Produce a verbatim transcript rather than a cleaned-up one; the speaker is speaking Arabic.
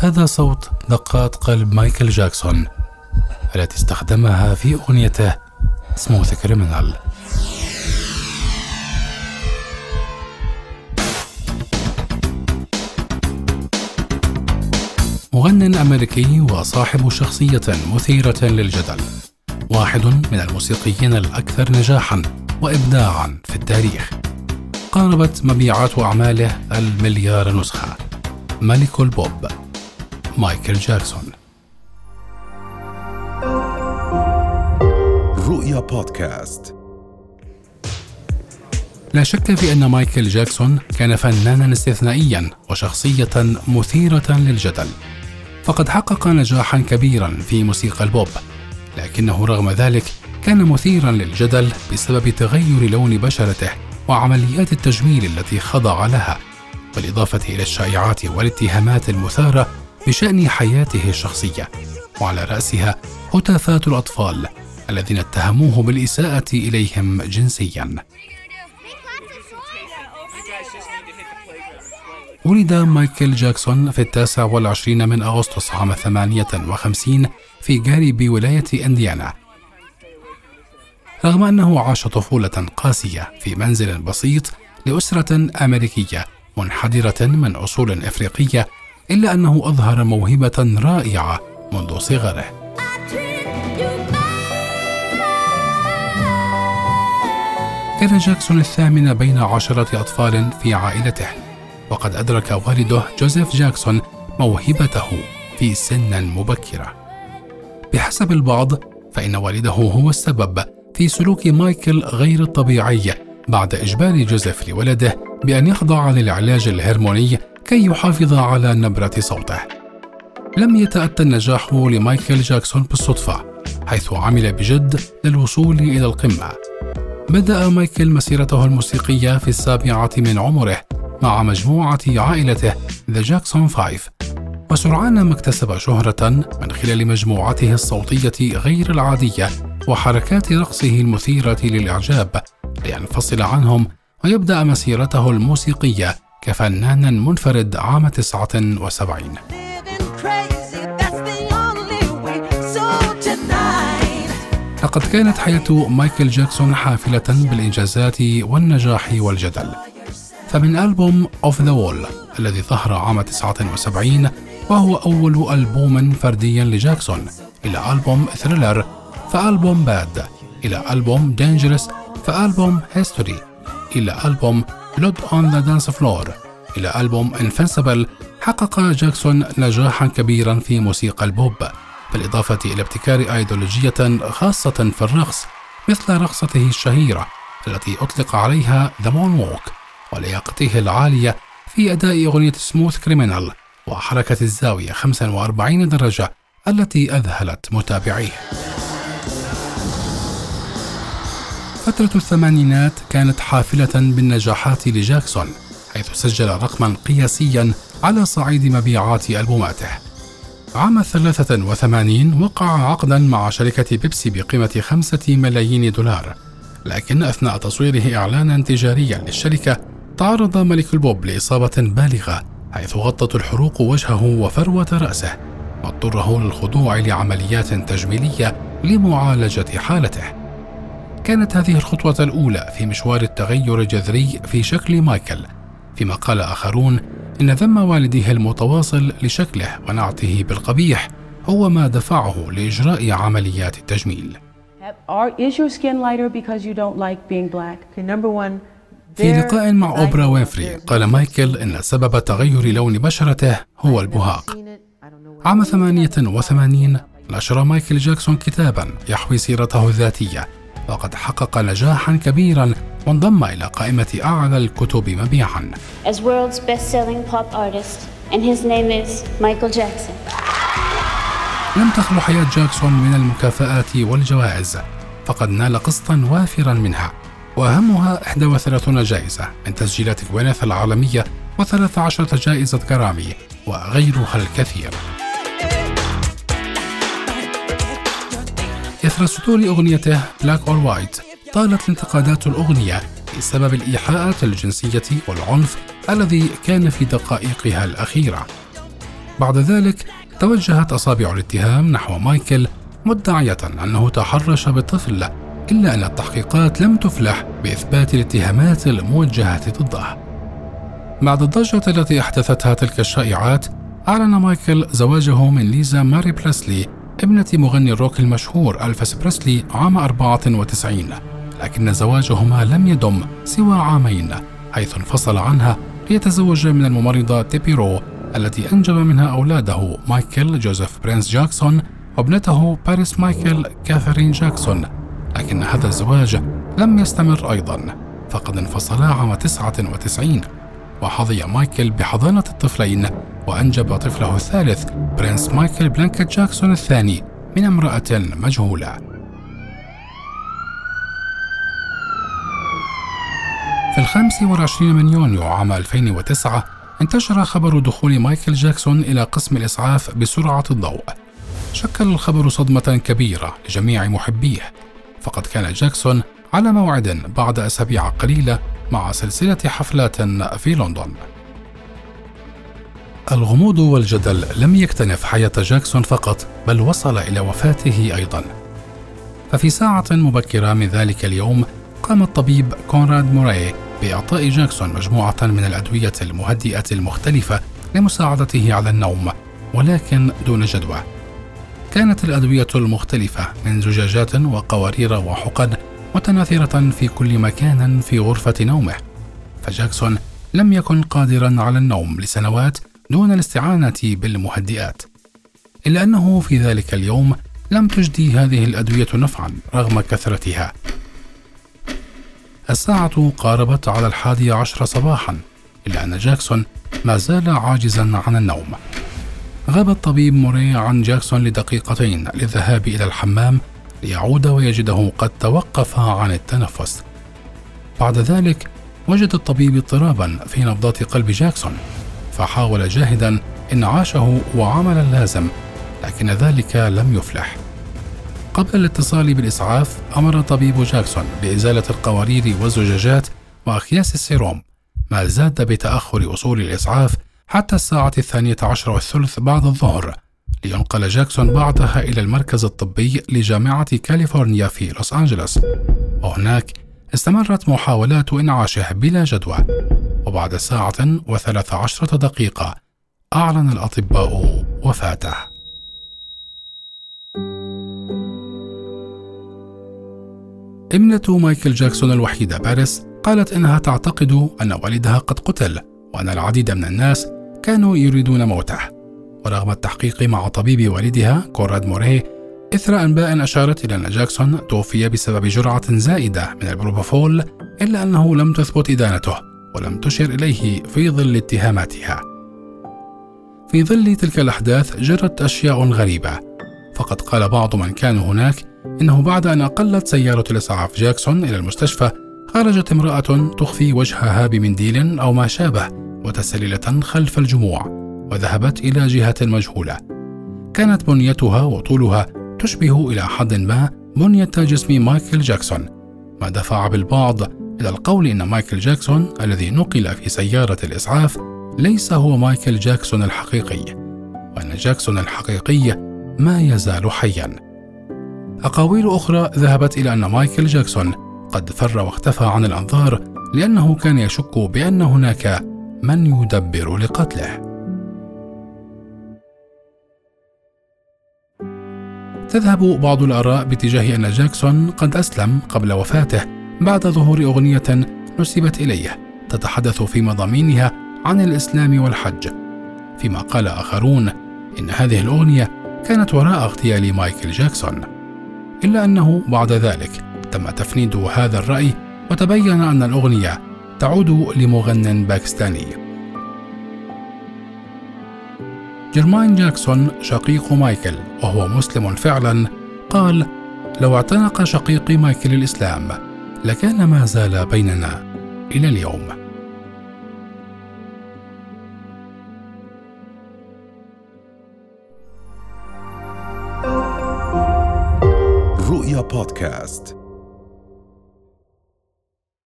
هذا صوت دقات قلب مايكل جاكسون التي استخدمها في أغنيته Smooth Criminal. مغنٍ أمريكي وصاحب شخصية مثيرة للجدل، واحد من الموسيقيين الأكثر نجاحاً وإبداعاً في التاريخ. قاربت مبيعات أعماله المليار نسخة. ملك البوب مايكل جاكسون. رؤيا بودكاست. لا شك في أن مايكل جاكسون كان فناناً استثنائياً وشخصية مثيرة للجدل، فقد حقق نجاحاً كبيراً في موسيقى البوب، لكنه رغم ذلك كان مثيراً للجدل بسبب تغير لون بشرته وعمليات التجميل التي خضع لها، بالإضافة إلى الشائعات والاتهامات المثارة بشأن حياته الشخصية، وعلى رأسها هتافات الأطفال الذين اتهموه بالإساءة إليهم جنسياً. ولد مايكل جاكسون في التاسع والعشرين من أغسطس عام ثمانية وخمسين في جاريب ولاية إنديانا. رغم أنه عاش طفولة قاسية في منزل بسيط لأسرة أمريكية منحدرة من أصول إفريقية، إلا أنه أظهر موهبة رائعة منذ صغره. كان جاكسون الثامن بين عشرة أطفال في عائلته، وقد أدرك والده جوزيف جاكسون موهبته في سن مبكرة. بحسب البعض فإن والده هو السبب في سلوك مايكل غير الطبيعي بعد إجبار جوزيف لولده بأن يخضع للعلاج الهرموني كي يحافظ على نبرة صوته. لم يتأتى النجاح لمايكل جاكسون بالصدفة، حيث عمل بجد للوصول إلى القمة. بدأ مايكل مسيرته الموسيقية في السابعة من عمره مع مجموعة عائلته The Jackson Five، وسرعان ما اكتسب شهرة من خلال مجموعته الصوتية غير العادية وحركات رقصه المثيرة للإعجاب، لينفصل عنهم ويبدأ مسيرته الموسيقية كفنان منفرد عام تسعة وسبعين. لقد كانت حياة مايكل جاكسون حافلة بالإنجازات والنجاح والجدل، فمن ألبوم Off the Wall الذي ظهر عام تسعة وسبعين وهو أول ألبوم فردي لجاكسون، إلى ألبوم Thriller، فألبوم Bad، إلى ألبوم Dangerous، فألبوم History، إلى ألبوم On the Dance Floor، إلى ألبوم Invincible. حقق جاكسون نجاحا كبيرا في موسيقى البوب، بالإضافة إلى ابتكار أيديولوجية خاصة في الرقص، مثل رقصته الشهيرة التي أطلق عليها The Moonwalk، ولياقته العالية في أداء أغنية Smooth Criminal وحركة الزاوية خمسة وأربعين درجة التي أذهلت متابعيه. فترة الثمانينات كانت حافلة بالنجاحات لجاكسون، حيث سجل رقما قياسيا على صعيد مبيعات ألبوماته. عام ثلاثة وثمانين وقع عقدا مع شركة بيبسي بقيمة خمسة ملايين دولار، لكن أثناء تصويره إعلانا تجاريا للشركة تعرض ملك البوب لإصابة بالغة، حيث غطت الحروق وجهه وفروة رأسه، واضطره للخضوع لعمليات تجميلية لمعالجة حالته. كانت هذه الخطوة الأولى في مشوار التغير الجذري في شكل مايكل، فيما قال آخرون إن ذم والديه المتواصل لشكله ونعته بالقبيح هو ما دفعه لإجراء عمليات التجميل. في لقاء مع أوبرا وينفري قال مايكل إن سبب تغير لون بشرته هو البهاق. عام ثمانية وثمانين نشر مايكل جاكسون كتابا يحوي سيرته الذاتية، وقد حقق نجاحا كبيرا وانضم إلى قائمة أعلى الكتب مبيعاً. لم تخلو حياة جاكسون من المكافآت والجوائز، فقد نال قسطاً وافراً منها، وأهمها إحدى وثلاثين جائزة من تسجيلات غوينيث العالمية وثلاث عشرة جائزة غرامي وغيرها الكثير. إثر صدور أغنيته Black or White طالت انتقادات الأغنية بسبب الإيحاءات الجنسية والعنف الذي كان في دقائقها الأخيرة. بعد ذلك توجهت أصابع الاتهام نحو مايكل مدعية أنه تحرش بالطفل، إلا أن التحقيقات لم تفلح بإثبات الاتهامات الموجهة ضده. بعد الضجة التي أحدثتها تلك الشائعات، أعلن مايكل زواجه من ليزا ماري بريسلي ابنة مغني الروك المشهور ألفيس بريسلي عام أربعة وتسعين، لكن زواجهما لم يدم سوى عامين، حيث انفصل عنها ليتزوج من الممرضة تيبيرو التي أنجب منها أولاده مايكل جوزيف برينس جاكسون وابنته باريس مايكل كاثرين جاكسون. لكن هذا الزواج لم يستمر أيضا، فقد انفصلا عام تسعة وتسعين، وحظي مايكل بحضانة الطفلين وأنجب طفله الثالث برنس مايكل بلانكت جاكسون الثاني من امرأة مجهولة. في الخامس والعشرين من يونيو عام ألفين وتسعة انتشر خبر دخول مايكل جاكسون إلى قسم الإسعاف بسرعة الضوء. شكل الخبر صدمة كبيرة لجميع محبيه، فقد كان جاكسون على موعد بعد أسابيع قليلة مع سلسلة حفلات في لندن. الغموض والجدل لم يكتنف حياة جاكسون فقط، بل وصل إلى وفاته أيضا. ففي ساعة مبكرة من ذلك اليوم قام الطبيب كونراد موراي بإعطاء جاكسون مجموعة من الأدوية المهدئة المختلفة لمساعدته على النوم، ولكن دون جدوى. كانت الأدوية المختلفة من زجاجات وقوارير وحقن متناثرة في كل مكان في غرفة نومه، فجاكسون لم يكن قادرا على النوم لسنوات دون الاستعانة بالمهدئات. إلا أنه في ذلك اليوم لم تجدي هذه الأدوية نفعا رغم كثرتها. الساعة قاربت على الحادية عشر صباحا، إلا أن جاكسون ما زال عاجزا عن النوم. غاب الطبيب موري عن جاكسون لدقيقتين للذهاب إلى الحمام ليعود ويجده قد توقف عن التنفس. بعد ذلك وجد الطبيب اضطرابا في نبضات قلب جاكسون، فحاول جاهدا إنعاشه وعمل اللازم، لكن ذلك لم يفلح. قبل الاتصال بالإسعاف أمر طبيب جاكسون بإزالة القوارير والزجاجات وأخياس السيروم، ما زاد بتأخر أصول الإسعاف حتى الساعة الثانية عشر والثلث بعد الظهر، لينقل جاكسون بعدها إلى المركز الطبي لجامعة كاليفورنيا في لوس أنجلوس، وهناك استمرت محاولات إنعاشه بلا جدوى. وبعد ساعة وثلاث عشرة دقيقة أعلن الأطباء وفاته. ابنة مايكل جاكسون الوحيدة باريس قالت إنها تعتقد أن والدها قد قتل، وأن العديد من الناس كانوا يريدون موته. ورغم التحقيق مع طبيب والدها كونراد موري إثر أنباء أشارت إلى أن جاكسون توفي بسبب جرعة زائدة من البروبوفول، إلا أنه لم تثبت إدانته ولم تشر إليه في ظل اتهاماتها. في ظل تلك الأحداث جرت أشياء غريبة، فقد قال بعض من كانوا هناك إنه بعد أن أقلت سيارة الإسعاف جاكسون إلى المستشفى خرجت امرأة تخفي وجهها بمنديل أو ما شابه متسللة خلف الجموع، وذهبت إلى جهة مجهولة. كانت بنيتها وطولها تشبه إلى حد ما بنية جسم مايكل جاكسون، ما دفع بالبعض إلى القول إن مايكل جاكسون الذي نقل في سيارة الإسعاف ليس هو مايكل جاكسون الحقيقي، وأن جاكسون الحقيقي ما يزال حيا. أقاويل أخرى ذهبت إلى أن مايكل جاكسون قد فر واختفى عن الأنظار لأنه كان يشك بأن هناك من يدبر لقتله. تذهب بعض الآراء باتجاه أن جاكسون قد أسلم قبل وفاته بعد ظهور أغنية نسبت إليه تتحدث في مضامينها عن الإسلام والحج، فيما قال آخرون إن هذه الأغنية كانت وراء اغتيال مايكل جاكسون. إلا أنه بعد ذلك تم تفنيد هذا الرأي، وتبين أن الأغنية تعود لمغنٍ باكستاني. جيرمين جاكسون شقيق مايكل وهو مسلم فعلا قال: لو اعتنق شقيقي مايكل الإسلام لكان ما زال بيننا إلى اليوم. رؤيا بودكاست.